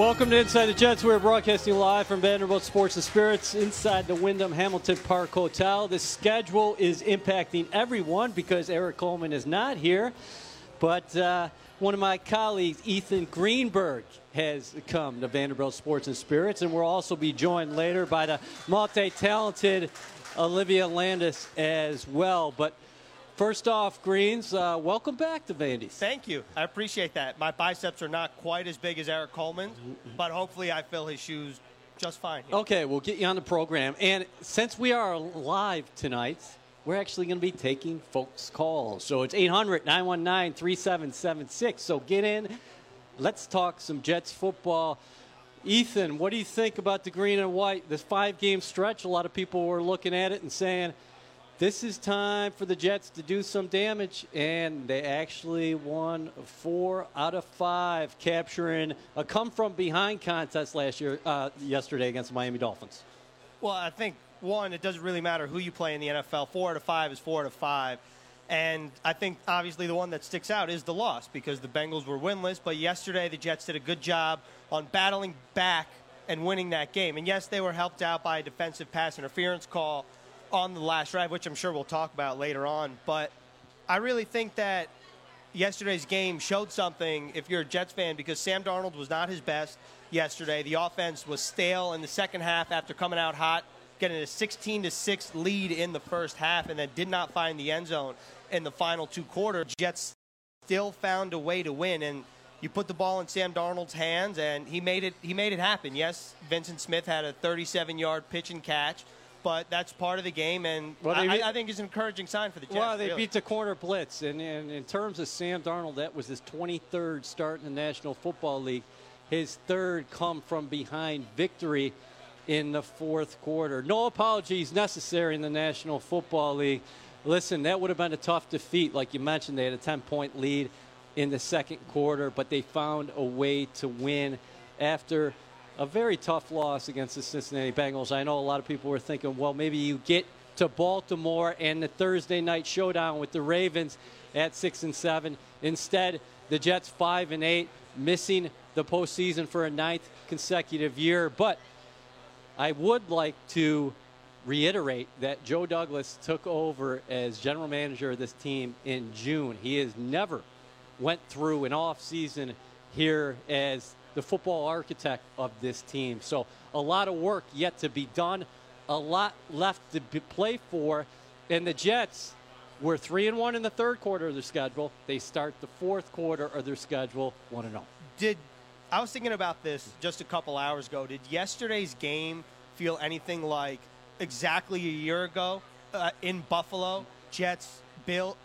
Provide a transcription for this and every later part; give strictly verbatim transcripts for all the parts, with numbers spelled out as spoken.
Welcome to Inside the Jets. We're broadcasting live from Vanderbilt Sports and Spirits inside the Wyndham Hamilton Park Hotel. The schedule is impacting everyone because Eric Coleman is not here. But uh, one of my colleagues, Ethan Greenberg, has come to Vanderbilt Sports and Spirits. And we'll also be joined later by the multi-talented Olivia Landis as well. But first off, Greens, uh, welcome back to Vandy. Thank you. I appreciate that. My biceps are not quite as big as Eric Coleman's, but hopefully I fill his shoes just fine here. Okay, we'll get you on the program. And since we are live tonight, we're actually going to be taking folks' calls. So it's eight hundred, nine one nine, three seven seven six. So get in. Let's talk some Jets football. Ethan, what do you think about the green and white? This five-game stretch, a lot of people were looking at it and saying, this is time for the Jets to do some damage, and they actually won four out of five, capturing a come-from-behind contest last year, uh, yesterday against the Miami Dolphins. Well, I think, one, it doesn't really matter who you play in the N F L. Four out of five is four out of five. And I think, obviously, the one that sticks out is the loss because the Bengals were winless. But yesterday, the Jets did a good job on battling back and winning that game. And, yes, they were helped out by a defensive pass interference call on the last drive, which I'm sure we'll talk about later on. But I really think that yesterday's game showed something if you're a Jets fan, because Sam Darnold was not his best yesterday. The offense was stale in the second half after coming out hot, getting a sixteen to six lead in the first half, and then did not find the end zone in the final two quarters. Jets still found a way to win, and you put the ball in Sam Darnold's hands, and he made it, he made it happen. Yes, Vincent Smith had a thirty-seven-yard pitch and catch, but that's part of the game, and well, I, beat, I think it's an encouraging sign for the Jets. Well, they really beat the corner blitz, and, and in terms of Sam Darnold, that was his twenty-third start in the National Football League, his third come-from-behind victory in the fourth quarter. No apologies necessary in the National Football League. Listen, that would have been a tough defeat. Like you mentioned, they had a ten-point lead in the second quarter, but they found a way to win after a very tough loss against the Cincinnati Bengals. I know a lot of people were thinking, well, maybe you get to Baltimore and the Thursday night showdown with the Ravens at six and seven. Instead, the Jets five and eight, missing the postseason for a ninth consecutive year. But I would like to reiterate that Joe Douglas took over as general manager of this team in June. He has never went through an offseason here as the football architect of this team. So a lot of work yet to be done, a lot left to be play for, and the Jets were three and one in the third quarter of their schedule. They start the fourth quarter of their schedule one and zero. Did I was thinking about this just a couple hours ago. Did yesterday's game feel anything like exactly a year ago uh, in Buffalo? Jets built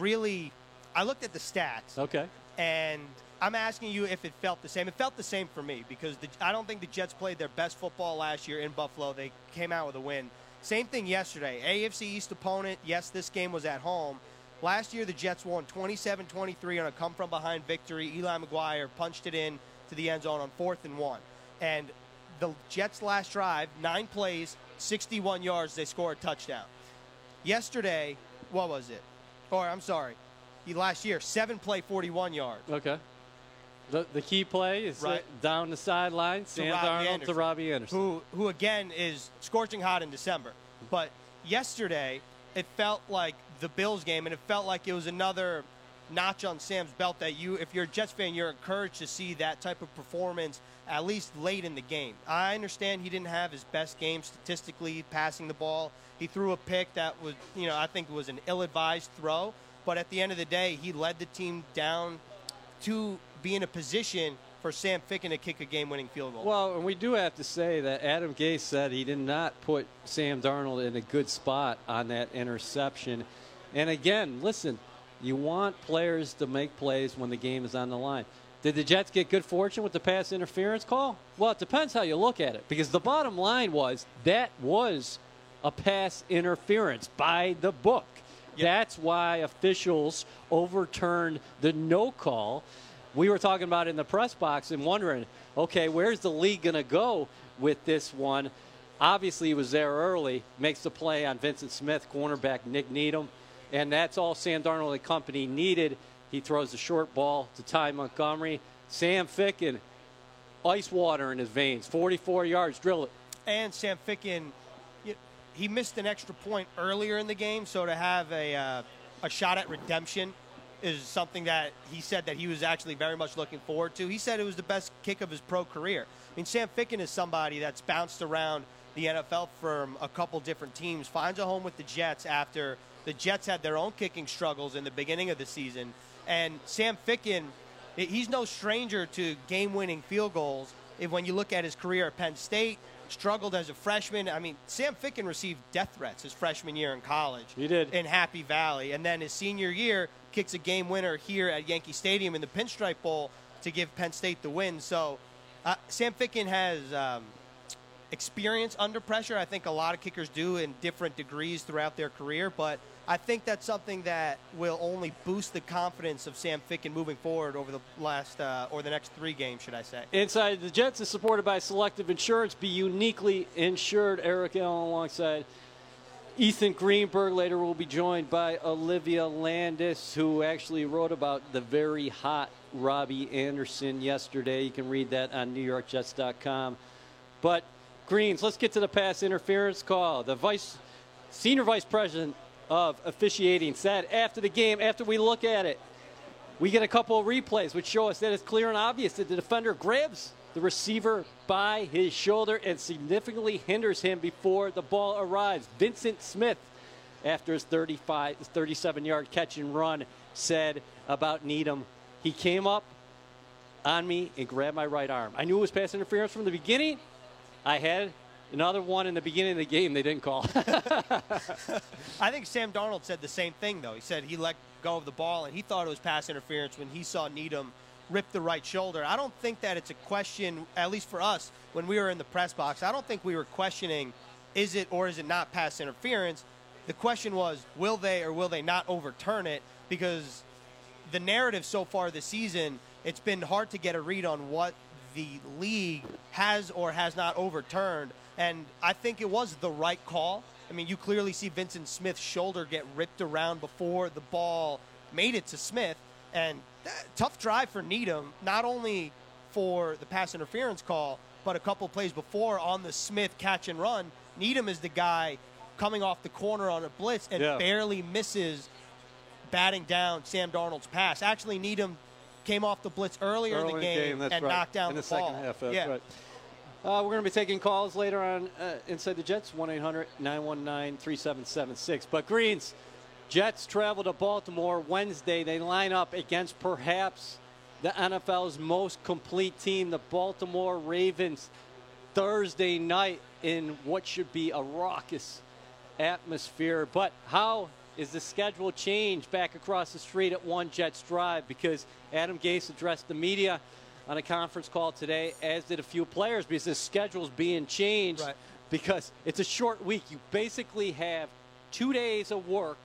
really. I looked at the stats. Okay. And I'm asking you if it felt the same. It felt the same for me because the, I don't think the Jets played their best football last year in Buffalo. They came out with a win. Same thing yesterday. A F C East opponent. Yes, this game was at home. Last year, the Jets won twenty-seven twenty-three on a come-from-behind victory. Eli McGuire punched it in to the end zone on fourth and one. And the Jets' last drive, nine plays, sixty-one yards, they score a touchdown. Yesterday, what was it? Or, I'm sorry, last year, seven play, forty-one yards. Okay. The, the key play is right down the sideline, Sam Darnold to Robbie Anderson. Who, who, again, is scorching hot in December. But yesterday, it felt like the Bills game, and it felt like it was another notch on Sam's belt that you, if you're a Jets fan, you're encouraged to see that type of performance at least late in the game. I understand he didn't have his best game statistically passing the ball. He threw a pick that was, you know, I think was an ill-advised throw. But at the end of the day, he led the team down to be in a position for Sam Ficken to kick a game-winning field goal. Well, and we do have to say that Adam Gase said he did not put Sam Darnold in a good spot on that interception. And, again, listen, you want players to make plays when the game is on the line. Did the Jets get good fortune with the pass interference call? Well, it depends how you look at it, because the bottom line was that was a pass interference by the book. Yep. That's why officials overturned the no call. We were talking about it in the press box and wondering, okay, where's the league going to go with this one? Obviously, he was there early, makes the play on Vincent Smith, cornerback Nick Needham, and that's all Sam Darnold and company needed. He throws the short ball to Ty Montgomery. Sam Ficken ice water in his veins. forty-four yards, drill it. And Sam Ficken, he missed an extra point earlier in the game, so to have a uh, a shot at redemption is something that he said that he was actually very much looking forward to. He said it was the best kick of his pro career. I mean, Sam Ficken is somebody that's bounced around the N F L from a couple different teams, finds a home with the Jets after the Jets had their own kicking struggles in the beginning of the season. And Sam Ficken, he's no stranger to game-winning field goals. When you look at his career at Penn State, struggled as a freshman. I mean, Sam Ficken received death threats his freshman year in college. He did. In Happy Valley. And then his senior year, kicks a game winner here at Yankee Stadium in the Pinstripe Bowl to give Penn State the win. So uh, Sam Ficken has um, experience under pressure. I think a lot of kickers do in different degrees throughout their career. But I think that's something that will only boost the confidence of Sam Ficken moving forward over the last uh, or the next three games, should I say. Inside the Jets is supported by Selective Insurance. Be uniquely insured. Eric Allen alongside Ethan Greenberg. Later will be joined by Olivia Landis, who actually wrote about the very hot Robbie Anderson yesterday. You can read that on New York Jets dot com. But, Greens, let's get to the pass interference call. The vice, senior vice president of officiating said after the game, after we look at it, we get a couple of replays which show us that it's clear and obvious that the defender grabs the receiver by his shoulder and significantly hinders him before the ball arrives. Vincent Smith, after his thirty-five, thirty-seven-yard catch and run, said about Needham, he came up on me and grabbed my right arm. I knew it was pass interference from the beginning. I had another one in the beginning of the game they didn't call. I think Sam Darnold said the same thing, though. He said he let go of the ball, and he thought it was pass interference when he saw Needham ripped the right shoulder. I don't think that it's a question, at least for us, when we were in the press box. I don't think we were questioning, is it or is it not pass interference? The question was, will they or will they not overturn it? Because the narrative so far this season, it's been hard to get a read on what the league has or has not overturned. And I think it was the right call. I mean, you clearly see Vincent Smith's shoulder get ripped around before the ball made it to Smith. And that tough drive for Needham, not only for the pass interference call, but a couple plays before on the Smith catch and run. Needham is the guy coming off the corner on a blitz and yeah. barely misses batting down Sam Darnold's pass. Actually, Needham came off the blitz earlier Early in the game, game and right. knocked down in the, the ball. Second half, that's yeah. right. Uh, we're going to be taking calls later on uh, Inside the Jets, one eight hundred, nine one nine, three seven seven six. But Greens, Jets travel to Baltimore Wednesday. They line up against perhaps the N F L's most complete team, the Baltimore Ravens, Thursday night in what should be a raucous atmosphere. But how is the schedule changed back across the street at One Jets Drive? Because Adam Gase addressed the media on a conference call today, as did a few players, because the schedule's being changed right. because it's a short week. You basically have two days of work.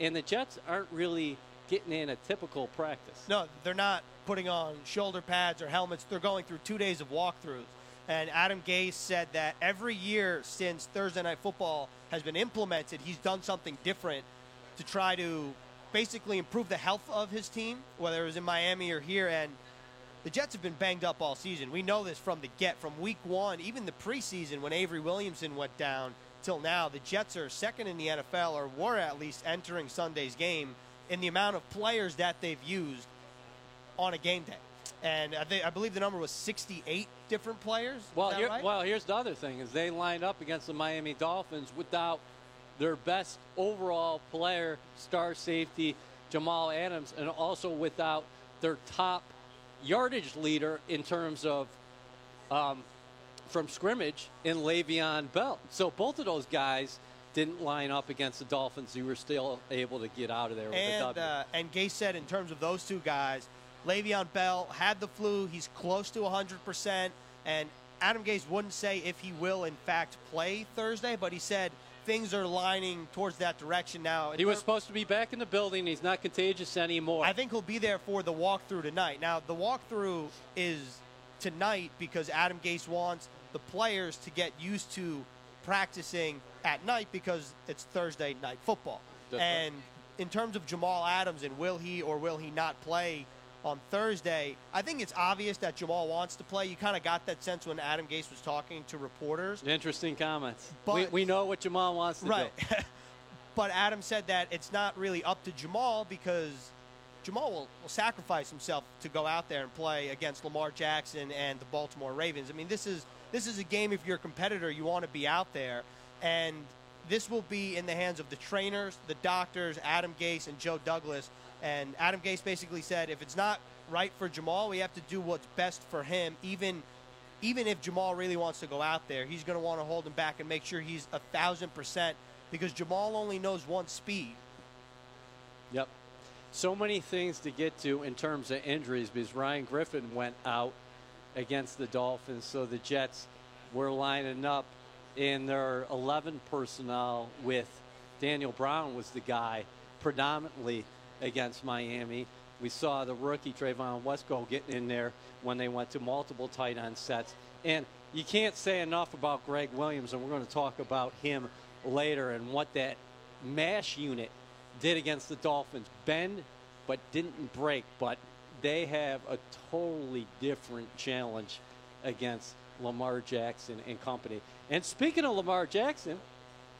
And the Jets aren't really getting in a typical practice. No, they're not putting on shoulder pads or helmets. They're going through two days of walkthroughs. And Adam Gase said that every year since Thursday Night Football has been implemented, he's done something different to try to basically improve the health of his team, whether it was in Miami or here. And the Jets have been banged up all season. We know this from the get, from week one, even the preseason when Avery Williamson went down. Till now, the Jets are second in the N F L, or were at least entering Sunday's game, in the amount of players that they've used on a game day. And I, think, I believe the number was sixty-eight different players. Well, here, right? well, here's the other thing, is they lined up against the Miami Dolphins without their best overall player, star safety Jamal Adams, and also without their top yardage leader in terms of um, – from scrimmage in Le'Veon Bell. So both of those guys didn't line up against the Dolphins. They were still able to get out of there with and, a W. Uh, and Gase said in terms of those two guys, Le'Veon Bell had the flu. He's close to one hundred percent. And Adam Gase wouldn't say if he will, in fact, play Thursday, but he said things are lining towards that direction now. He was supposed to be back in the building. He's not contagious anymore. I think he'll be there for the walkthrough tonight. Now, the walkthrough is tonight because Adam Gase wants the players to get used to practicing at night because it's Thursday Night Football. That's and right. In terms of Jamal Adams and will he or will he not play on Thursday. I think it's obvious that Jamal wants to play. You kind of got that sense when Adam Gase was talking to reporters. Interesting comments. But we, we know what Jamal wants to right. do. But Adam said that it's not really up to Jamal because Jamal will, will sacrifice himself to go out there and play against Lamar Jackson and the Baltimore Ravens. I mean, this is this is a game, if you're a competitor, you want to be out there. And this will be in the hands of the trainers, the doctors, Adam Gase, and Joe Douglas. And Adam Gase basically said, if it's not right for Jamal, we have to do what's best for him. Even even if Jamal really wants to go out there, he's going to want to hold him back and make sure he's a thousand percent, because Jamal only knows one speed. Yep. So many things to get to in terms of injuries, because Ryan Griffin went out against the Dolphins, so the Jets were lining up in their eleven personnel with Daniel Brown was the guy predominantly against Miami. We saw the rookie Trayvon Wesco getting in there when they went to multiple tight end sets. And you can't say enough about Greg Williams, and we're going to talk about him later and what that MASH unit did against the Dolphins. Bend but didn't break, but they have a totally different challenge against Lamar Jackson and company. And speaking of Lamar Jackson,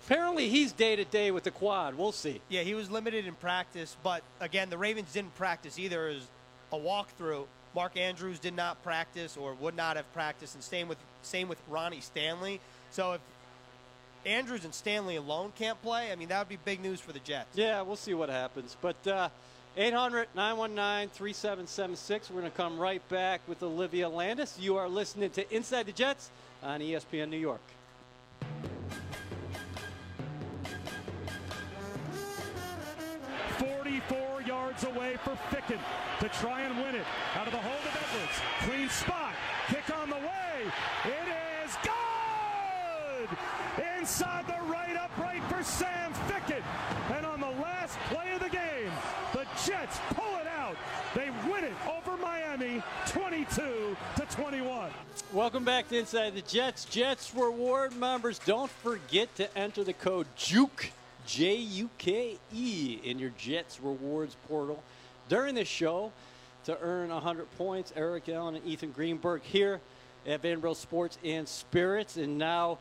apparently he's day-to-day with the quad. We'll see. Yeah, he was limited in practice, but, again, the Ravens didn't practice either. It was a walkthrough. Mark Andrews did not practice or would not have practiced, and same with, same with Ronnie Stanley. So if Andrews and Stanley alone can't play, I mean, that would be big news for the Jets. Yeah, we'll see what happens. But uh, eight hundred, nine one nine, three seven seven six. We're going to come right back with Olivia Landis. You are listening to Inside the Jets on E S P N New York. forty-four yards away for Ficken to try and win it. Out of the hold of Edwards. Clean spot. Kick on the way. It is good! Inside the right upright for Sam Ficken. And on the last play of the game, the Jets pull it out. They win it over Miami, twenty-two to twenty-one. Welcome back to Inside the Jets. Jets Reward members, don't forget to enter the code JUKE. J U K E in your Jets Rewards portal during the show to earn one hundred points. Eric Allen and Ethan Greenberg here at Vanderbilt Sports and Spirits. And now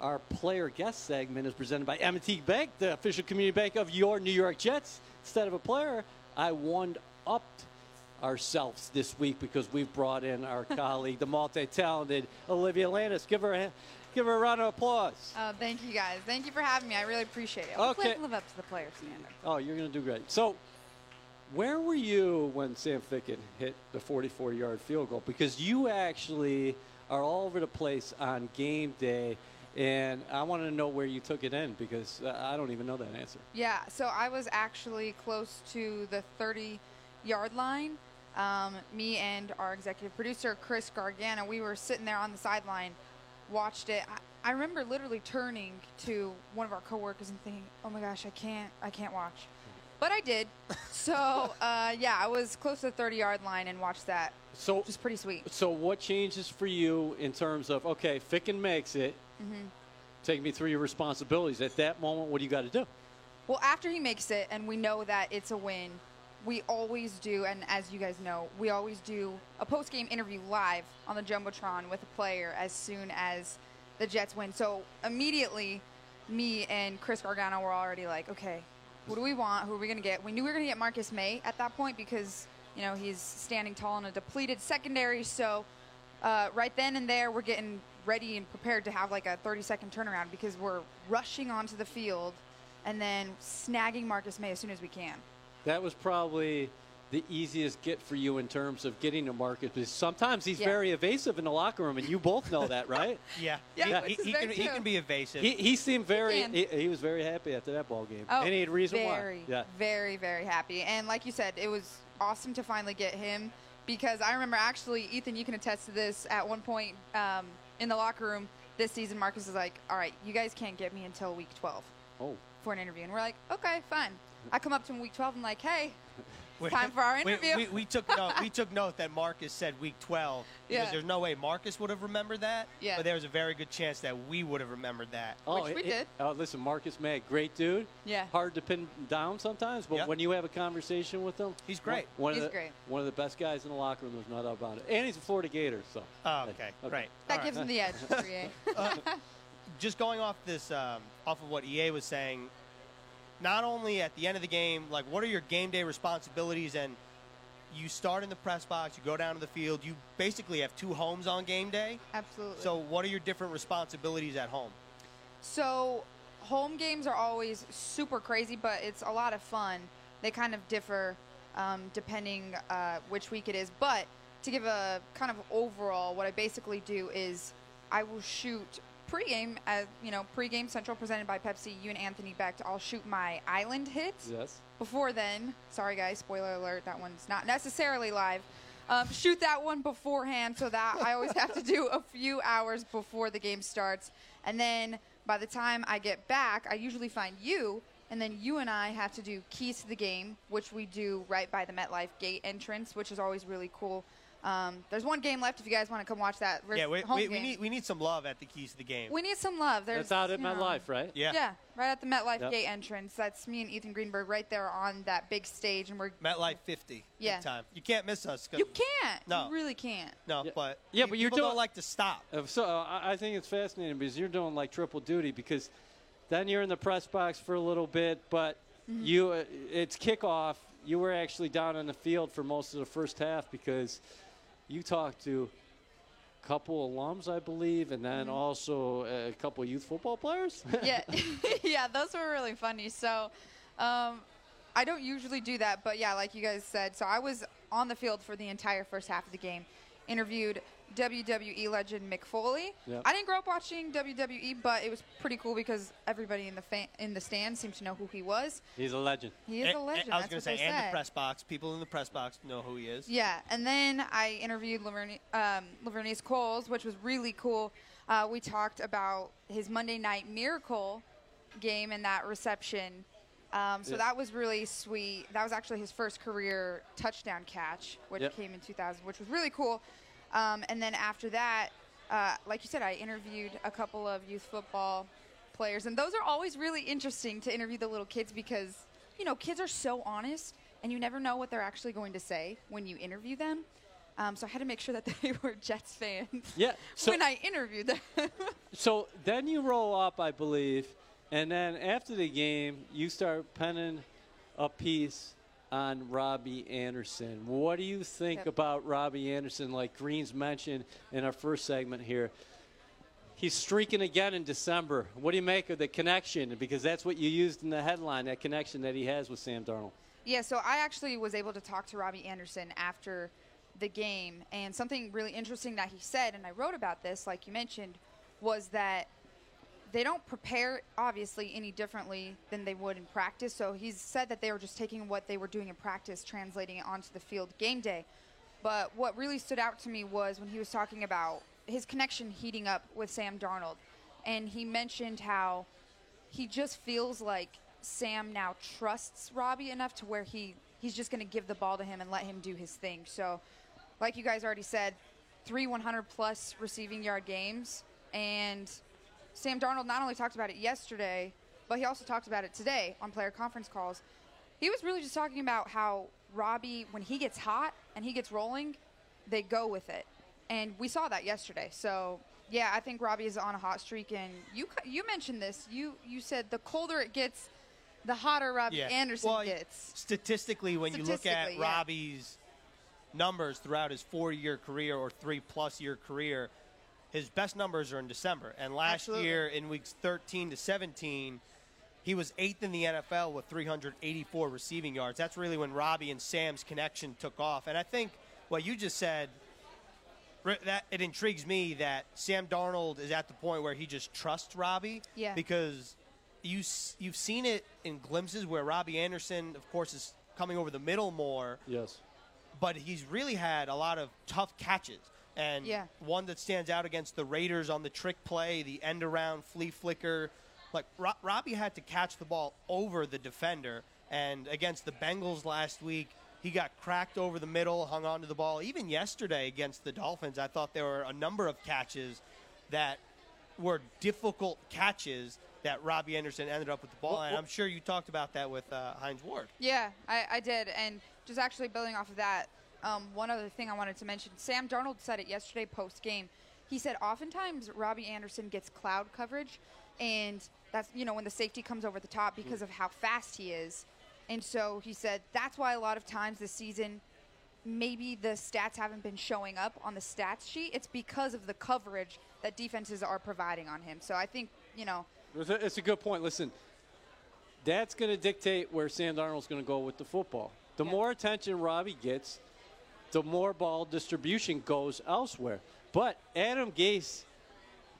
our player guest segment is presented by M and T Bank, the official community bank of your New York Jets. Instead of a player, I one-upped ourselves this week because we've brought in our colleague, the multi-talented Olivia Landis. Give her a Give her a round of applause. Uh, thank you, guys. Thank you for having me. I really appreciate it. Let's okay. live up to the player standard. Oh, you're going to do great. So where were you when Sam Ficken hit the forty-four-yard field goal? Because you actually are all over the place on game day, and I want to know where you took it in because uh, I don't even know that answer. Yeah, so I was actually close to the thirty-yard line. Um, me and our executive producer, Chris Gargano, we were sitting there on the sideline, watched it. I, I remember literally turning to one of our coworkers and thinking, oh my gosh, I can't I can't watch, but I did. So uh, yeah, I was close to the thirty-yard line and watched that, so which was pretty sweet. So what changes for you in terms of, okay, Ficken makes it, mm-hmm. take me through your responsibilities at that moment? What do you got to do? Well, after he makes it and we know that it's a win, we always do, and as you guys know, we always do a post-game interview live on the Jumbotron with a player as soon as the Jets win. So immediately, me and Chris Gargano were already like, okay, what do we want? Who are we going to get? We knew we were going to get Marcus May at that point because, you know, he's standing tall in a depleted secondary. So uh, right then and there, we're getting ready and prepared to have like a thirty-second turnaround because we're rushing onto the field and then snagging Marcus May as soon as we can. That was probably the easiest get for you in terms of getting to Marcus, because sometimes he's yeah. very evasive in the locker room, and you both know that, right? yeah. yeah, yeah. He, he, can, he can be evasive. He, he seemed very he, – he, he was very happy after that ball game. Oh, and he had reason very, why. Yeah. Very, very happy. And like you said, it was awesome to finally get him, because I remember actually, Ethan, you can attest to this, at one point um, in the locker room this season, Marcus is like, all right, you guys can't get me until week twelve oh. for an interview. And we're like, okay, fine. I come up to him week twelve. I'm like, hey, Time for our interview. We, we, we took note, we took note that Marcus said week twelve because yeah. there's no way Marcus would have remembered that. Yeah. But there was a very good chance that we would have remembered that. Oh, Which we it, did. It, oh, listen, Marcus May, great dude. Yeah. Hard to pin down sometimes, but yep. when you have a conversation with him, he's great. One, one he's of the, great. One of the best guys in the locker room. There's no doubt about it. And he's a Florida Gator, so. Oh, okay. okay. Right. That All gives right. him the edge. three A uh, just going off this, um, off of what E A was saying. Not only at the end of the game, like what are your game day responsibilities? And you start in the press box, you go down to the field, you basically have two homes on game day. Absolutely. So what are your different responsibilities at home? So home games are always super crazy, but it's a lot of fun. They kind of differ um, depending uh, which week it is. But to give a kind of overall, what I basically do is I will shoot pregame, as you know, pregame central presented by Pepsi. You and Anthony Becht. I'll shoot my island hit. Yes. Before then, sorry guys, spoiler alert. That one's not necessarily live. Um, shoot that one beforehand, so that I always have to do a few hours before the game starts. And then by the time I get back, I usually find you, and then you and I have to do keys to the game, which we do right by the MetLife gate entrance, which is always really cool. Um, there's one game left if you guys want to come watch that. Yeah, we, we, we need we need some love at the keys to the game. We need some love. There's, that's out at MetLife, right? Yeah. Yeah, right at the MetLife yep. gate entrance. That's me and Ethan Greenberg right there on that big stage, and we're MetLife fifty. Yeah. Time. You can't miss us. You can't. No. You really can't. No, yeah. but yeah, you, but you don't like to stop. So uh, I think it's fascinating because you're doing like triple duty because then you're in the press box for a little bit, but mm-hmm. you uh, it's kickoff. You were actually down on the field for most of the first half because. You talked to a couple alums, I believe, and then mm-hmm. also a couple youth football players. yeah, yeah, those were really funny. So um, I don't usually do that, but, yeah, like you guys said, so I was on the field for the entire first half of the game, interviewed W W E legend Mick Foley. Yep. I didn't grow up watching W W E, but it was pretty cool because everybody in the fan, in the stands seemed to know who he was. He's a legend. He is and, a legend. I was going to say, and said. the press box. People in the press box know who he is. Yeah, and then I interviewed Laverni- um, Lavernius Coles, which was really cool. Uh, we talked about his Monday Night Miracle game and that reception. Um, so yeah. that was really sweet. That was actually his first career touchdown catch, which yep. came in two thousand, which was really cool. Um, and then after that, uh, like you said, I interviewed a couple of youth football players. And those are always really interesting to interview the little kids because, you know, kids are so honest and you never know what they're actually going to say when you interview them. Um, so I had to make sure that they were Jets fans yeah, so when I interviewed them. So then you roll up, I believe, and then after the game, you start penning a piece on Robbie Anderson. What do you think yep. about Robbie Anderson? Like Green's mentioned in our first segment here, he's streaking again in December. What do you make of the connection? Because that's what you used in the headline, that connection that he has with Sam Darnold. Yeah, so I actually was able to talk to Robbie Anderson after the game, and something really interesting that he said, and I wrote about this, like you mentioned, was that they don't prepare, obviously, any differently than they would in practice. So he's said that they were just taking what they were doing in practice, translating it onto the field game day. But what really stood out to me was when he was talking about his connection heating up with Sam Darnold. And he mentioned how he just feels like Sam now trusts Robbie enough to where he, he's just going to give the ball to him and let him do his thing. So like you guys already said, three one hundred plus receiving yard games, and Sam Darnold not only talked about it yesterday, but he also talked about it today on player conference calls. He was really just talking about how Robbie, when he gets hot and he gets rolling, they go with it. And we saw that yesterday. So, yeah, I think Robbie is on a hot streak. And you you mentioned this. You you said the colder it gets, the hotter Robbie yeah. Anderson well, gets. Statistically, when statistically, you look at yeah. Robbie's numbers throughout his four-year career or three-plus-year career, his best numbers are in December. And last Absolutely. year in weeks thirteen to seventeen, he was eighth in the N F L with three hundred eighty-four receiving yards. That's really when Robbie and Sam's connection took off. And I think what you just said, that it intrigues me that Sam Darnold is at the point where he just trusts Robbie. Yeah. Because you, you've seen it in glimpses where Robbie Anderson, of course, is coming over the middle more. Yes. But he's really had a lot of tough catches. And yeah. one that stands out against the Raiders on the trick play, the end-around flea flicker. Like, Ro- Robbie had to catch the ball over the defender. And against the Bengals last week, He got cracked over the middle, hung on to the ball. Even yesterday against the Dolphins, I thought there were a number of catches that were difficult catches that Robbie Anderson ended up with the ball. Well, and I'm sure you talked about that with uh, Hines Ward. Yeah, I, I did. And just actually building off of that, um, one other thing I wanted to mention. Sam Darnold said it yesterday post-game. He said oftentimes Robbie Anderson gets cloud coverage, and that's, you know, when the safety comes over the top because mm. of how fast he is. And so he said that's why a lot of times this season maybe the stats haven't been showing up on the stats sheet. It's because of the coverage that defenses are providing on him. So I think, you know. It's a, it's a good point. Listen, that's going to dictate where Sam Darnold's going to go with the football. The yeah. more attention Robbie gets, the more ball distribution goes elsewhere. But Adam Gase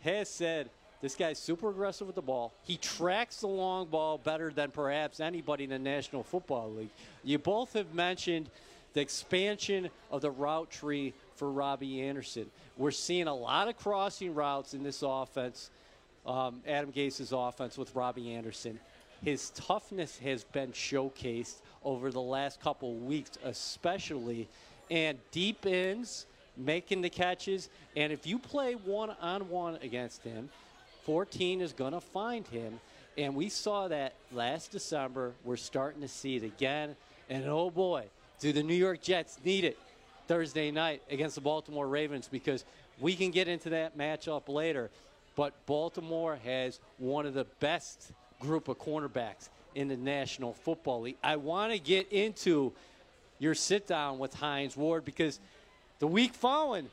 has said this guy's super aggressive with the ball. He tracks the long ball better than perhaps anybody in the National Football League. You both have mentioned the expansion of the route tree for Robbie Anderson. We're seeing a lot of crossing routes in this offense, um, Adam Gase's offense with Robbie Anderson. His toughness has been showcased over the last couple weeks especially, and deep ends making the catches. And if you play one-on-one against him, fourteen is going to find him, and we saw that last December. We're starting to see it again, and oh boy, do the New York Jets need it Thursday night against the Baltimore Ravens, because we can get into that matchup later, but Baltimore has one of the best group of cornerbacks in the National Football League. I want to get into your sit-down with Hines Ward, because the week following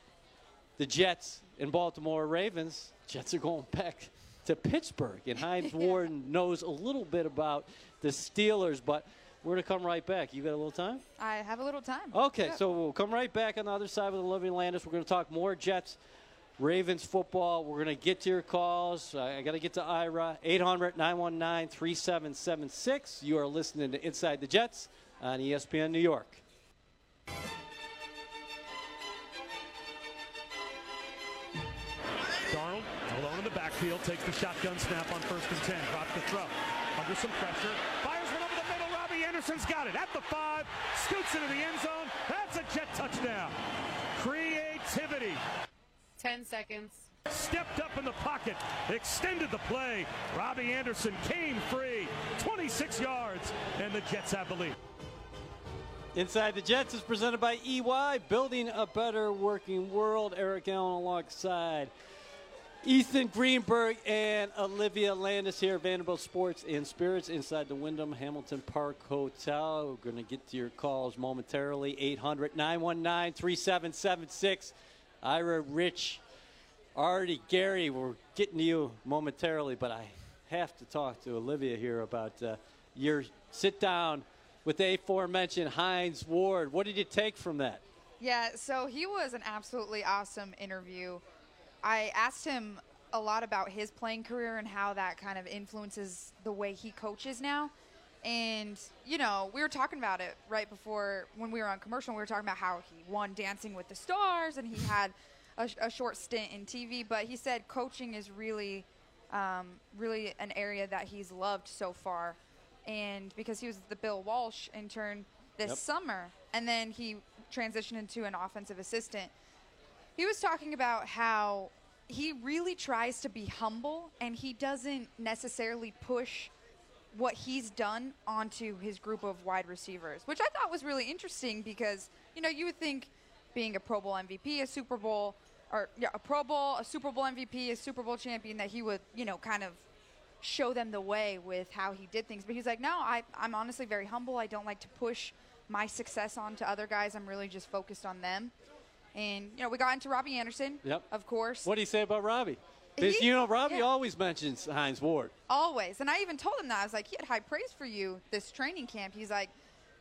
the Jets and Baltimore Ravens, Jets are going back to Pittsburgh, and Hines Ward knows a little bit about the Steelers, but we're going to come right back. You got a little time? I have a little time. Okay, yeah. So we'll come right back on the other side with Olivia Landis. We're going to talk more Jets, Ravens football. We're going to get to your calls. I, I got to get to Ira. eight hundred, nine one nine, three seven seven six. You are listening to Inside the Jets on E S P N New York. Darnold alone in the backfield, takes the shotgun snap on first and ten. Drops the throw. Under some pressure. Fires one over the middle. Robbie Anderson's got it. At the five. Scoots into the end zone. That's a Jet touchdown. Creativity. Ten seconds. Stepped up in the pocket. Extended the play. Robbie Anderson came free. twenty-six yards. And the Jets have the lead. Inside the Jets is presented by E Y, building a better working world. Eric Allen alongside Ethan Greenberg and Olivia Landis here at Vanderbilt Sports and Spirits inside the Wyndham Hamilton Park Hotel. We're going to get to your calls momentarily. eight hundred, nine one nine, three seven seven six. Ira, Rich, Artie, Gary, we're getting to you momentarily, but I have to talk to Olivia here about uh, your sit-down with the aforementioned Hines Ward. What did you take from that? Yeah, so he was an absolutely awesome interview. I asked him a lot about his playing career and how that kind of influences the way he coaches now. And, you know, we were talking about it right before when we were on commercial. We were talking about how he won Dancing with the Stars and he had a, a short stint in T V. But he said coaching is really, um, really an area that he's loved so far. And because he was the Bill Walsh intern this yep. summer, and then he transitioned into an offensive assistant. He was talking about how he really tries to be humble, and he doesn't necessarily push what he's done onto his group of wide receivers, which I thought was really interesting because, you know, you would think being a Pro Bowl M V P, a Super Bowl, or yeah, a Pro Bowl, a Super Bowl M V P, a Super Bowl champion, that he would, you know, kind of show them the way with how he did things. But he's like, no, I, I'm honestly very humble. I don't like to push my success on to other guys. I'm really just focused on them. And, you know, we got into Robbie Anderson, yep. of course. What do you say about Robbie? Because, you know, Robbie yeah. always mentions Hines Ward. Always. And I even told him that. I was like, he had high praise for you this training camp. He's like,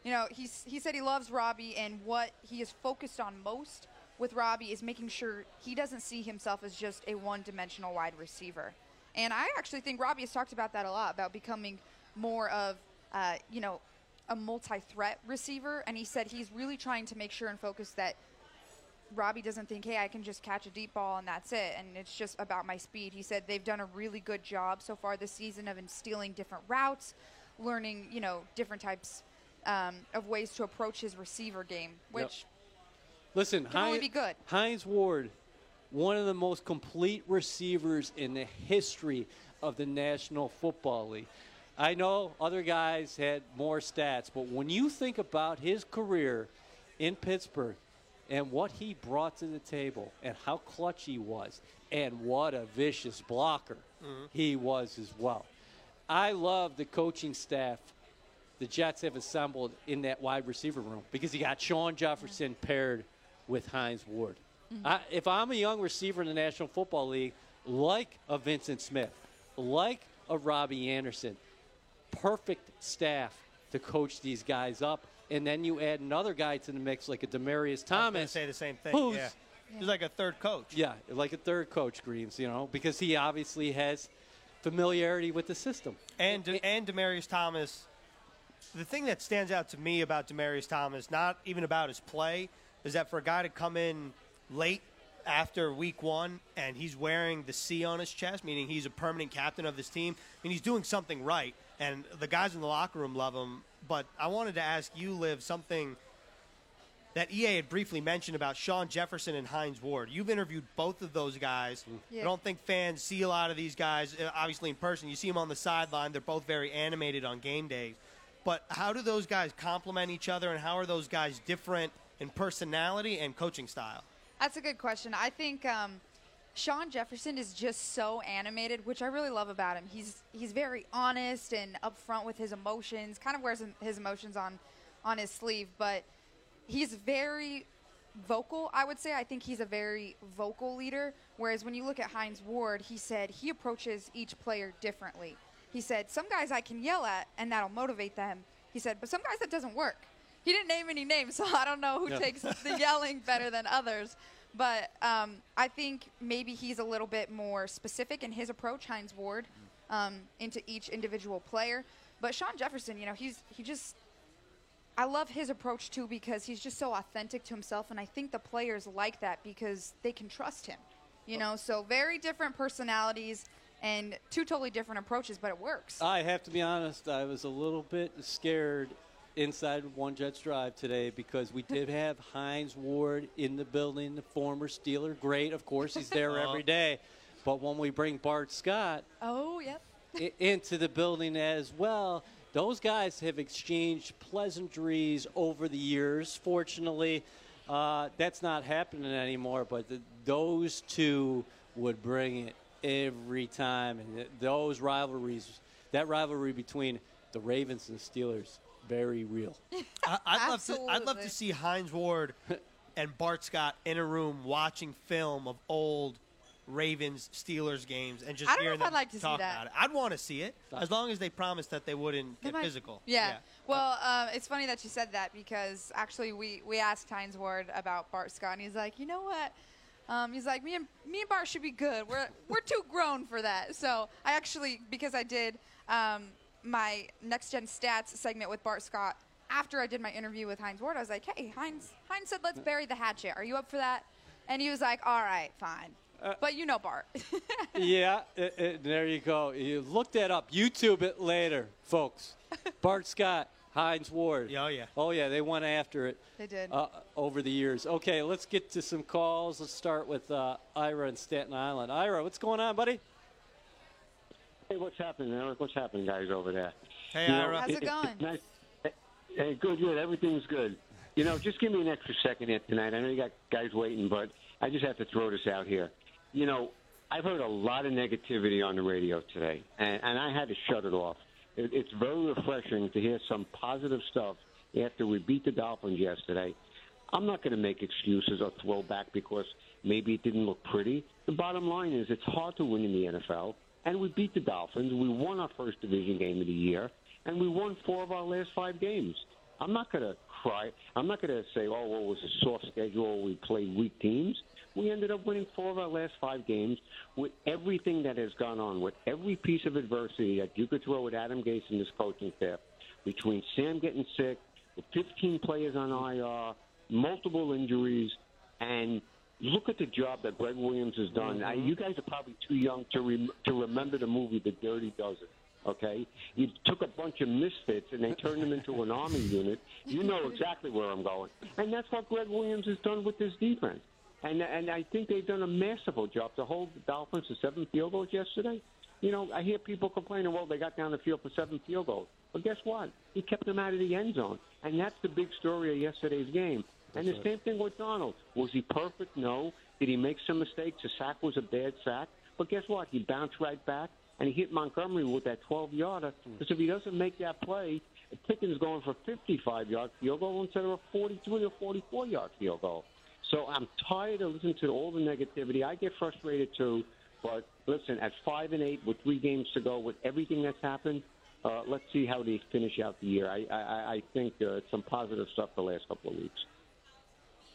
you know, he's, he said he loves Robbie, and what he is focused on most with Robbie is making sure he doesn't see himself as just a one-dimensional wide receiver. And I actually think Robbie has talked about that a lot, about becoming more of, uh, you know, a multi-threat receiver. And he said he's really trying to make sure and focus that Robbie doesn't think, hey, I can just catch a deep ball and that's it, and it's just about my speed. He said they've done a really good job so far this season of instilling different routes, learning, you know, different types um, of ways to approach his receiver game, which yep. Listen, can Hines, only be good. Hines Ward, one of the most complete receivers in the history of the National Football League. I know other guys had more stats, but when you think about his career in Pittsburgh and what he brought to the table and how clutch he was and what a vicious blocker mm-hmm. he was as well. I love the coaching staff the Jets have assembled in that wide receiver room because you got Shawn Jefferson mm-hmm. paired with Hines Ward. Mm-hmm. I, if I'm a young receiver in the National Football League, like a Vincent Smith, like a Robbie Anderson, perfect staff to coach these guys up, and then you add another guy to the mix like a Demaryius Thomas. I was gonna say the same thing. Who's yeah. Yeah. He's like a third coach. Yeah, like a third coach, Greaves, you know, because he obviously has familiarity with the system. And De- and Demaryius Thomas, the thing that stands out to me about Demaryius Thomas, not even about his play, is that for a guy to come in late after week one and he's wearing the C on his chest, meaning he's a permanent captain of this team, I mean, he's doing something right. And the guys in the locker room love him. But I wanted to ask you, Liv, something that E A had briefly mentioned about Shawn Jefferson and Hines Ward. You've interviewed both of those guys. Yeah. I don't think fans see a lot of these guys, obviously, in person. You see them on the sideline. They're both very animated on game days. But how do those guys complement each other, and how are those guys different in personality and coaching style? That's a good question. I think um, – Shawn Jefferson is just so animated, which I really love about him. He's he's very honest and upfront with his emotions, kind of wears his emotions on, on his sleeve. But he's very vocal, I would say. I think he's a very vocal leader, whereas when you look at Hines Ward, he said he approaches each player differently. He said, some guys I can yell at, and that'll motivate them. He said, but some guys that doesn't work. He didn't name any names, so I don't know who no. takes the yelling better than others. But um, I think maybe he's a little bit more specific in his approach, Hines Ward, um, into each individual player. But Shawn Jefferson, you know, he's he just – I love his approach, too, because he's just so authentic to himself, and I think the players like that because they can trust him, you know. So very different personalities and two totally different approaches, but it works. I have to be honest, I was a little bit scared inside One Jets Drive today because we did have Hines Ward in the building, the former Steeler. Great, of course, he's there every day. But when we bring Bart Scott oh, yep. into the building as well, those guys have exchanged pleasantries over the years. Fortunately, uh, that's not happening anymore, but the, those two would bring it every time. And th- those rivalries, that rivalry between the Ravens and the Steelers, very real. I, I'd love to. I'd love to see Hines Ward and Bart Scott in a room watching film of old Ravens Steelers games and just hear them like talk about it. I'd want to see it as long as they promised that they wouldn't they get might, physical. Yeah. yeah. Well, uh, it's funny that you said that because actually we we asked Hines Ward about Bart Scott and he's like, you know what? Um, he's like, me and me and Bart should be good. We're we're too grown for that. So I actually because I did. Um, my Next Gen Stats segment with Bart Scott, after I did my interview with Hines Ward, I was like, hey, Hines, Hines said, let's bury the hatchet. Are you up for that? And he was like, all right, fine. Uh, but you know Bart. yeah, it, it, there you go. You look that up. YouTube it later, folks. Bart Scott, Hines Ward. Yeah, oh, yeah. Oh, yeah, they went after it. They did. Uh, over the years. Okay, let's get to some calls. Let's start with uh, Ira in Staten Island. Ira, what's going on, buddy? Hey, what's happening, Eric? What's happening, guys, over there? Hey, Ira. You know, How's it, it going? Nice. Hey, good, good. Everything's good. You know, just give me an extra second here tonight. I know you got guys waiting, but I just have to throw this out here. You know, I've heard a lot of negativity on the radio today, and, and I had to shut it off. It, it's very refreshing to hear some positive stuff after we beat the Dolphins yesterday. I'm not going to make excuses or throw back because maybe it didn't look pretty. The bottom line is it's hard to win in the N F L. And we beat the Dolphins. We won our first division game of the year, and we won four of our last five games. I'm not going to cry. I'm not going to say, oh, well, it was a soft schedule. We played weak teams. We ended up winning four of our last five games with everything that has gone on, with every piece of adversity that you could throw at Adam Gase and this coaching staff, between Sam getting sick, with fifteen players on I R, multiple injuries, and look at the job that Greg Williams has done. Mm-hmm. I, you guys are probably too young to rem- to remember the movie The Dirty Dozen. okay? You took a bunch of misfits and they turned them into an army unit. You know exactly where I'm going. And that's what Greg Williams has done with this defense. And and I think they've done a masterful job. The whole Dolphins to seven field goals yesterday. You know, I hear people complaining, well, they got down the field for seven field goals. Well, guess what? He kept them out of the end zone. And that's the big story of yesterday's game. And the same thing with Darnold. Was he perfect? No. Did he make some mistakes? The sack was a bad sack. But guess what? He bounced right back, and he hit Montgomery with that twelve-yarder. Because if he doesn't make that play, Picken's going for a fifty-five-yard field goal instead of a forty-three- or forty-four-yard field goal. So I'm tired of listening to all the negativity. I get frustrated, too. But, listen, at five and eight with three games to go, with everything that's happened, uh, let's see how they finish out the year. I, I, I think uh, some positive stuff the last couple of weeks.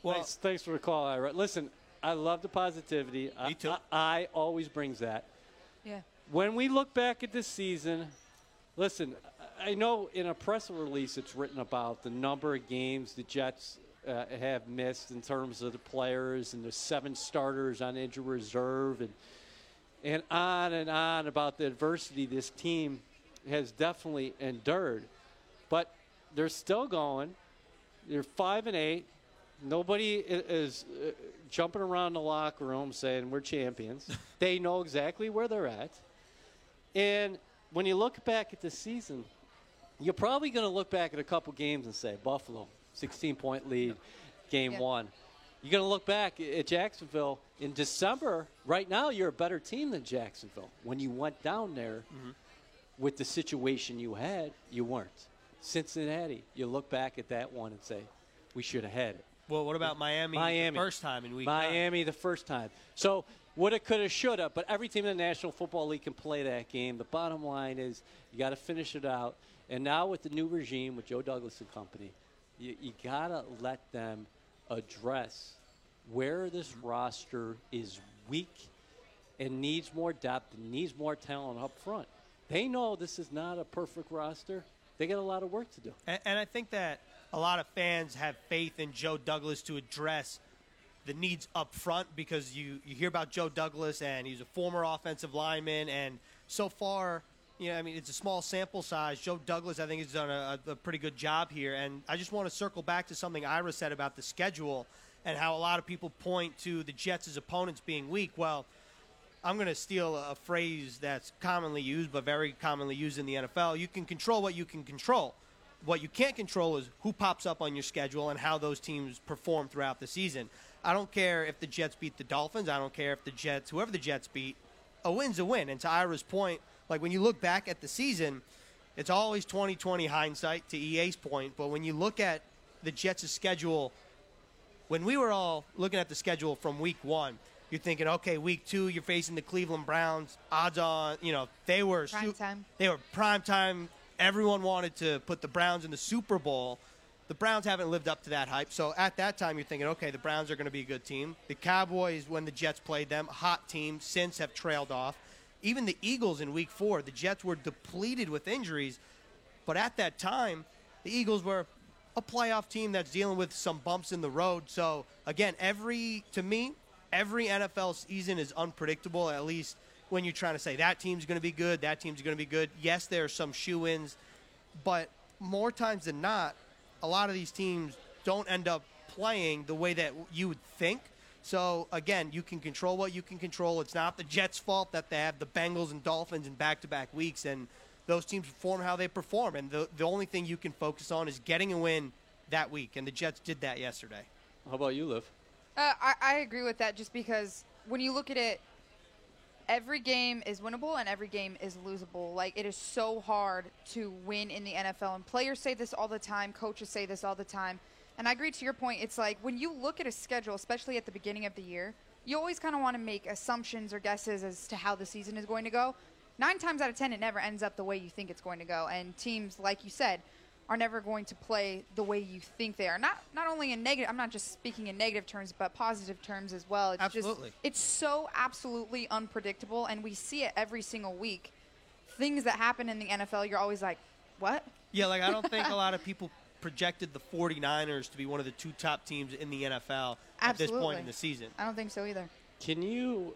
Well, thanks, thanks for the call, Ira. Listen, I love the positivity. Me I, too. I, I always brings that. Yeah. When we look back at this season, listen, I know in a press release it's written about the number of games the Jets uh, have missed in terms of the players and the seven starters on injured reserve and and on and on about the adversity this team has definitely endured. But they're still going. They're five and eight. Nobody is uh, jumping around the locker room saying we're champions. They know exactly where they're at. And when you look back at the season, you're probably going to look back at a couple games and say, Buffalo, sixteen-point lead, game yeah. one. You're going to look back at Jacksonville in December. Right now you're a better team than Jacksonville. When you went down there mm-hmm. with the situation you had, you weren't. Cincinnati, you look back at that one and say, we should have had it. Well, what about Miami, Miami the first time in week nine? Miami the first time. So woulda, coulda, shoulda, but every team in the National Football League can play that game. The bottom line is you got to finish it out. And now with the new regime, with Joe Douglas and company, you, you got to let them address where this roster is weak and needs more depth and needs more talent up front. They know this is not a perfect roster. They got a lot of work to do. And, and I think that a lot of fans have faith in Joe Douglas to address the needs up front because you, you hear about Joe Douglas and he's a former offensive lineman. And so far, you know, I mean, it's a small sample size. Joe Douglas, I think, has done a, a pretty good job here. And I just want to circle back to something Ira said about the schedule and how a lot of people point to the Jets' opponents being weak. Well, I'm going to steal a phrase that's commonly used but very commonly used in the N F L. You can control what you can control. What you can't control is who pops up on your schedule and how those teams perform throughout the season. I don't care if the Jets beat the Dolphins. I don't care if the Jets, whoever the Jets beat, a win's a win. And to Ira's point, like when you look back at the season, it's always twenty twenty hindsight to E A's point. But when you look at the Jets' schedule, when we were all looking at the schedule from week one, you're thinking, okay, week two, you're facing the Cleveland Browns. Odds on, you know, they were prime su- time. They were prime time. Everyone wanted to put the Browns in the Super Bowl. The Browns haven't lived up to that hype. So at that time, you're thinking, okay, the Browns are going to be a good team. The Cowboys, when the Jets played them, hot team, since have trailed off. Even the Eagles in week four, the Jets were depleted with injuries. But at that time, the Eagles were a playoff team that's dealing with some bumps in the road. So, again, every to me, every N F L season is unpredictable, at least when you're trying to say that team's going to be good, that team's going to be good. Yes, there are some shoe-ins, but more times than not, a lot of these teams don't end up playing the way that you would think. So, again, you can control what you can control. It's not the Jets' fault that they have the Bengals and Dolphins in back-to-back weeks, and those teams perform how they perform. And the, the only thing you can focus on is getting a win that week, and the Jets did that yesterday. How about you, Liv? Uh, I, I agree with that just because when you look at it, every game is winnable and every game is losable. Like, it is so hard to win in the N F L. And players say this all the time. Coaches say this all the time. And I agree to your point. It's like when you look at a schedule, especially at the beginning of the year, you always kind of want to make assumptions or guesses as to how the season is going to go. Nine times out of ten, it never ends up the way you think it's going to go. And teams, like you said, are never going to play the way you think they are. Not not only in negative, I'm not just speaking in negative terms, but positive terms as well. It's absolutely. Just, it's so absolutely unpredictable, and we see it every single week. Things that happen in the N F L, you're always like, what? Yeah, like I don't think a lot of people projected the 49ers to be one of the two top teams in the N F L absolutely. At this point in the season. I don't think so either. Can you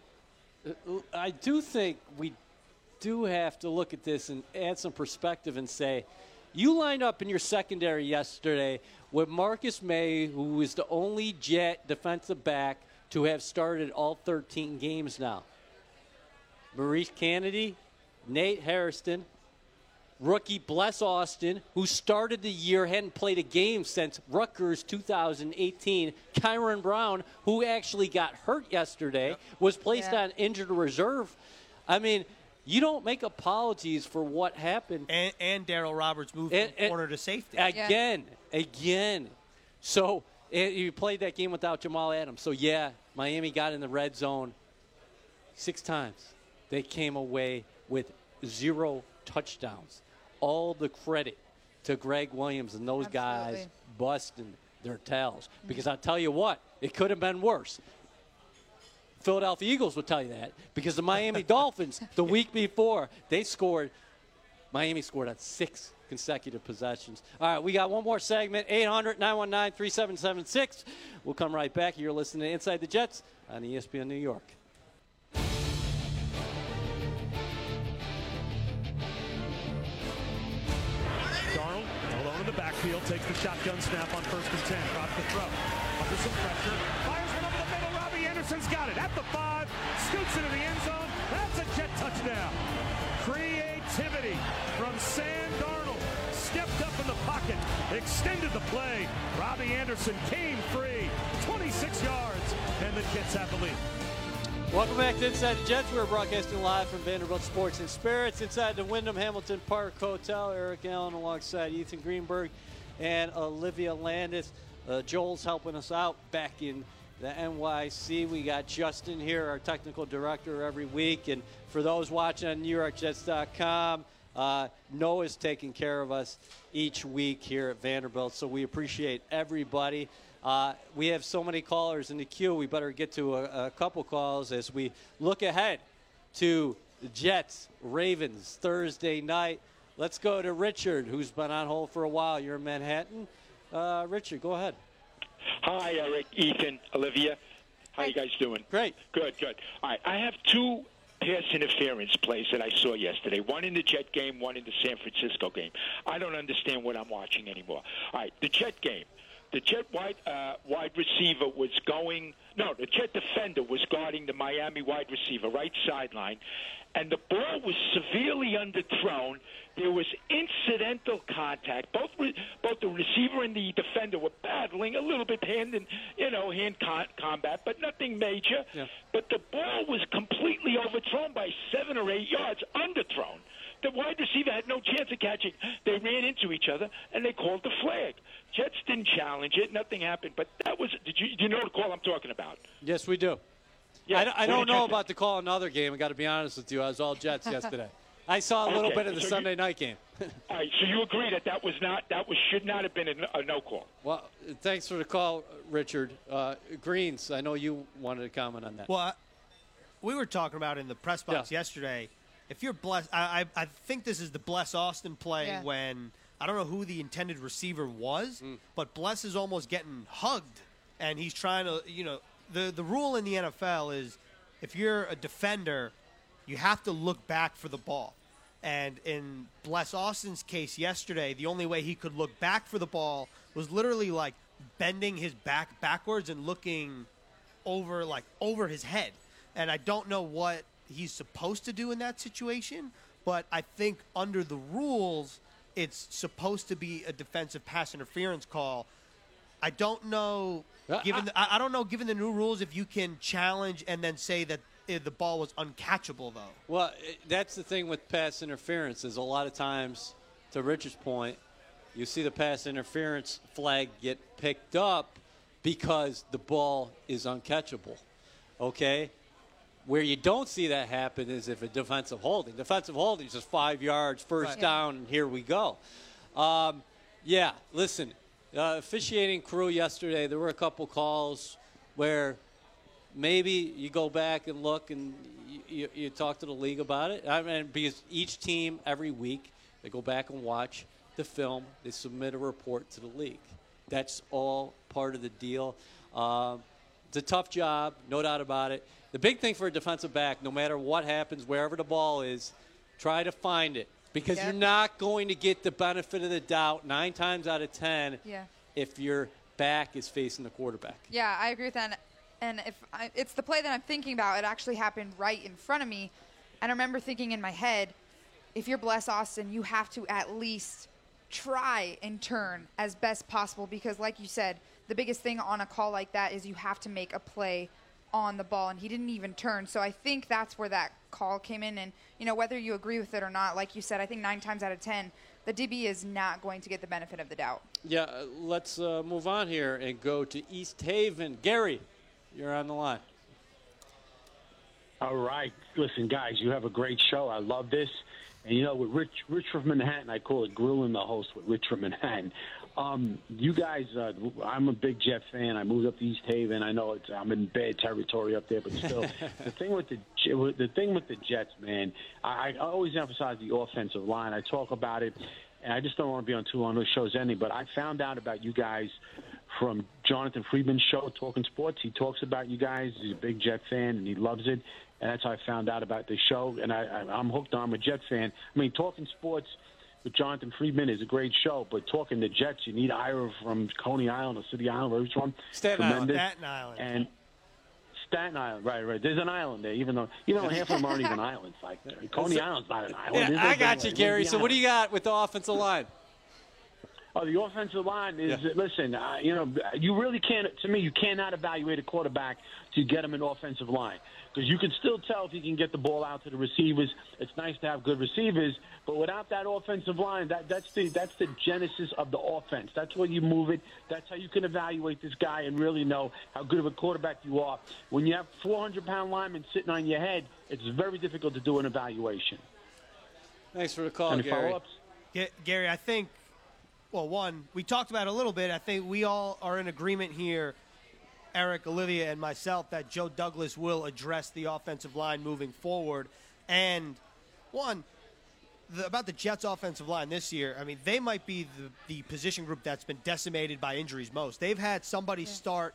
– I do think we – do have to look at this and add some perspective and say, you lined up in your secondary yesterday with Marcus May, who is the only Jet defensive back to have started all thirteen games now. Maurice Kennedy, Nate Harrison, rookie Bless Austin, who started the year, hadn't played a game since Rutgers two thousand eighteen. Kyron Brown, who actually got hurt yesterday, yep. was placed yeah. on injured reserve. I mean, you don't make apologies for what happened. And, and Darryl Roberts moved and, from corner to safety. Again, yeah. again. So you played that game without Jamal Adams. So, yeah, Miami got in the red zone six times. They came away with zero touchdowns. All the credit to Greg Williams and those Absolutely. guys busting their tails. Because I'll tell you what, it could have been worse. Philadelphia Eagles would tell you that, because the Miami Dolphins, the week before, they scored. Miami scored on six consecutive possessions. All right, we got one more segment, eight hundred, nine one nine, three seven seven six. We'll come right back. You're listening to Inside the Jets on E S P N New York. Darnold alone in the backfield, takes the shotgun snap on first and ten. Drop the throw. Under some pressure. Fires one over the middle. Robbie Anderson's got it. At the five. Scoots into the end zone. That's a Jet touchdown. Creativity from Sam Darnold. Stepped up in the pocket. Extended the play. Robbie Anderson came free. twenty-six yards. And the Jets have the lead. Welcome back to Inside the Jets. We're broadcasting live from Vanderbilt Sports and Spirits inside the Wyndham Hamilton Park Hotel. Eric Allen alongside Ethan Greenberg and Olivia Landis. Uh, Joel's helping us out back in the N Y C. We got Justin here, our technical director every week. And for those watching on New York Jets dot com, uh, Noah's taking care of us each week here at Vanderbilt. So we appreciate everybody. Uh, we have so many callers in the queue. We better get to a, a couple calls as we look ahead to the Jets, Ravens, Thursday night. Let's go to Richard, who's been on hold for a while. You're in Manhattan. Uh, Richard, go ahead. Hi, Eric, Ethan, Olivia. How Hi. you guys doing? Great. Good, good. All right, I have two pass interference plays that I saw yesterday, one in the Jet game, one in the San Francisco game. I don't understand what I'm watching anymore. All right, the Jet game. The Jet wide uh, wide receiver was going – no, the Jet defender was guarding the Miami wide receiver, right sideline, and the ball was severely underthrown. There was incidental contact. Both re- both the receiver and the defender were battling a little bit hand in, you know, hand con- combat, but nothing major. Yeah. But the ball was completely overthrown by seven or eight yards, underthrown. The wide receiver had no chance of catching. They ran into each other, and they called the flag. Jets didn't challenge it. Nothing happened. But that was – did you, do you know the call I'm talking about? Yes, we do. Yes. I, I don't know about the call in the other game. I got to be honest with you. I was all Jets yesterday. I saw a little okay. bit of the so Sunday you, night game. All right, so you agree that that was not – that was should not have been a, a no call. Well, thanks for the call, Richard. Uh, Greens, I know you wanted to comment on that. Well, I, we were talking about in the press box yeah. yesterday – if you're blessed, I, I I think this is the Bless Austin play yeah. when I don't know who the intended receiver was, mm. but Bless is almost getting hugged, and he's trying to, you know, the, the rule in the N F L is if you're a defender, you have to look back for the ball. And in Bless Austin's case yesterday, the only way he could look back for the ball was literally like bending his back backwards and looking over, like over his head. And I don't know what he's supposed to do in that situation, but I think under the rules, it's supposed to be a defensive pass interference call. I don't know, uh, given I, the, I don't know, given the new rules, if you can challenge and then say that the ball was uncatchable, though. Well, that's the thing with pass interference is a lot of times, to Richard's point, you see the pass interference flag get picked up because the ball is uncatchable. Okay. Where you don't see that happen is if a defensive holding. Defensive holding is just five yards, first right. down, and here we go. Um, yeah, listen, uh, officiating crew yesterday, there were a couple calls where maybe you go back and look and you, you, you talk to the league about it. I mean, because each team every week, they go back and watch the film. They submit a report to the league. That's all part of the deal. Um, it's a tough job, no doubt about it. The big thing for a defensive back, no matter what happens, wherever the ball is, try to find it, because yep. you're not going to get the benefit of the doubt nine times out of ten yeah. if your back is facing the quarterback. Yeah, I agree with that. And if I, it's the play that I'm thinking about. It actually happened right in front of me. And I remember thinking in my head, if you're Bless Austin, you have to at least try and turn as best possible, because like you said, the biggest thing on a call like that is you have to make a play on the ball, and he didn't even turn. So I think that's where that call came in. And, you know, whether you agree with it or not, like you said, I think nine times out of ten, the D B is not going to get the benefit of the doubt. Yeah, let's uh, move on here and go to East Haven. Gary, you're on the line. All right. Listen, guys, you have a great show. I love this. And, you know, with Rich, Rich from Manhattan, I call it Grillin' the Host with Rich from Manhattan. Um, you guys, uh, I'm a big Jet fan. I moved up to East Haven. I know it's, I'm in bad territory up there, but still, the thing with the the thing with the Jets, man, I, I always emphasize the offensive line. I talk about it, and I just don't want to be on too long those shows ending. But I found out about you guys from Jonathan Friedman's show, Talking Sports. He talks about you guys. He's a big Jet fan, and he loves it. And that's how I found out about the show. And I, I, I'm hooked on. I'm a Jet fan. I mean, Talking Sports with Jonathan Friedman is a great show, but Talking the Jets, you need Ira from Coney Island or City Island, wherever it's from. Staten Tremendous. Island, Staten Island. And Staten Island, right, right. There's an island there, even though, you know, half of them aren't even islands. Like that. Coney so, Island's not an island. Yeah, I got you, like, Gary. So what do you got with the offensive line? Oh, the offensive line is, yeah. listen, uh, you know, you really can't, to me, you cannot evaluate a quarterback to get him an offensive line. Because you can still tell if he can get the ball out to the receivers. It's nice to have good receivers, but without that offensive line, that, that's the that's the genesis of the offense. That's where you move it. That's how you can evaluate this guy and really know how good of a quarterback you are. When you have four hundred pound linemen sitting on your head, it's very difficult to do an evaluation. Thanks for the call, Any Gary. Follow-ups? G- Gary, I think, well, one, we talked about it a little bit. I think we all are in agreement here, Eric, Olivia, and myself, that Joe Douglas will address the offensive line moving forward. And one, the, about the Jets' offensive line this year, I mean, they might be the, the position group that's been decimated by injuries most. They've had somebody yeah. start.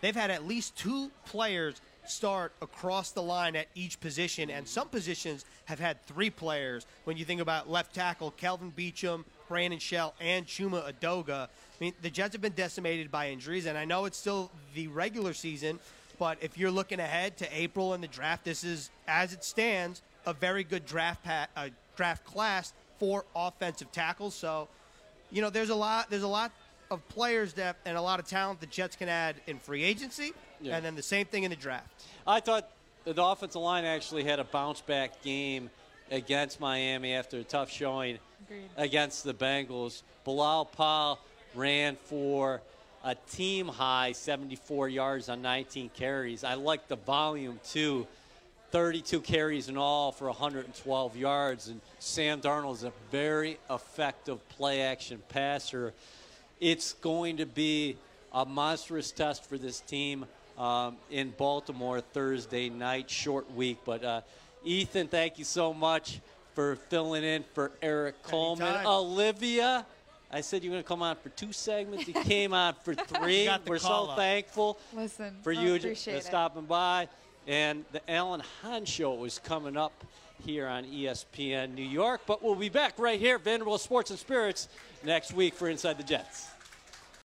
They've had at least two players start across the line at each position, and some positions have had three players. When you think about left tackle, Kelvin Beachum, Brandon Shell, and Chuma Adoga, I mean, the Jets have been decimated by injuries, and I know it's still the regular season, but if you're looking ahead to April and the draft, this is, as it stands, a very good draft pa- uh, draft class for offensive tackles. So, you know, there's a lot there's a lot of players that and a lot of talent the Jets can add in free agency, yeah. and then the same thing in the draft. I thought the offensive line actually had a bounce-back game against Miami after a tough showing Agreed. Against the Bengals. Bilal Powell ran for a team-high seventy-four yards on nineteen carries. I like the volume, too. thirty-two carries in all for one hundred twelve yards. And Sam Darnold is a very effective play-action passer. It's going to be a monstrous test for this team um, in Baltimore Thursday night, short week. But, uh, Ethan, thank you so much for filling in for Eric Coleman. Anytime. Olivia, I said you're going to come on for two segments. You came on for three. We're so up. thankful Listen, for you to it. stopping by. And the Alan Hahn Show is coming up here on E S P N New York. But we'll be back right here, Vanderbilt Sports and Spirits, next week for Inside the Jets.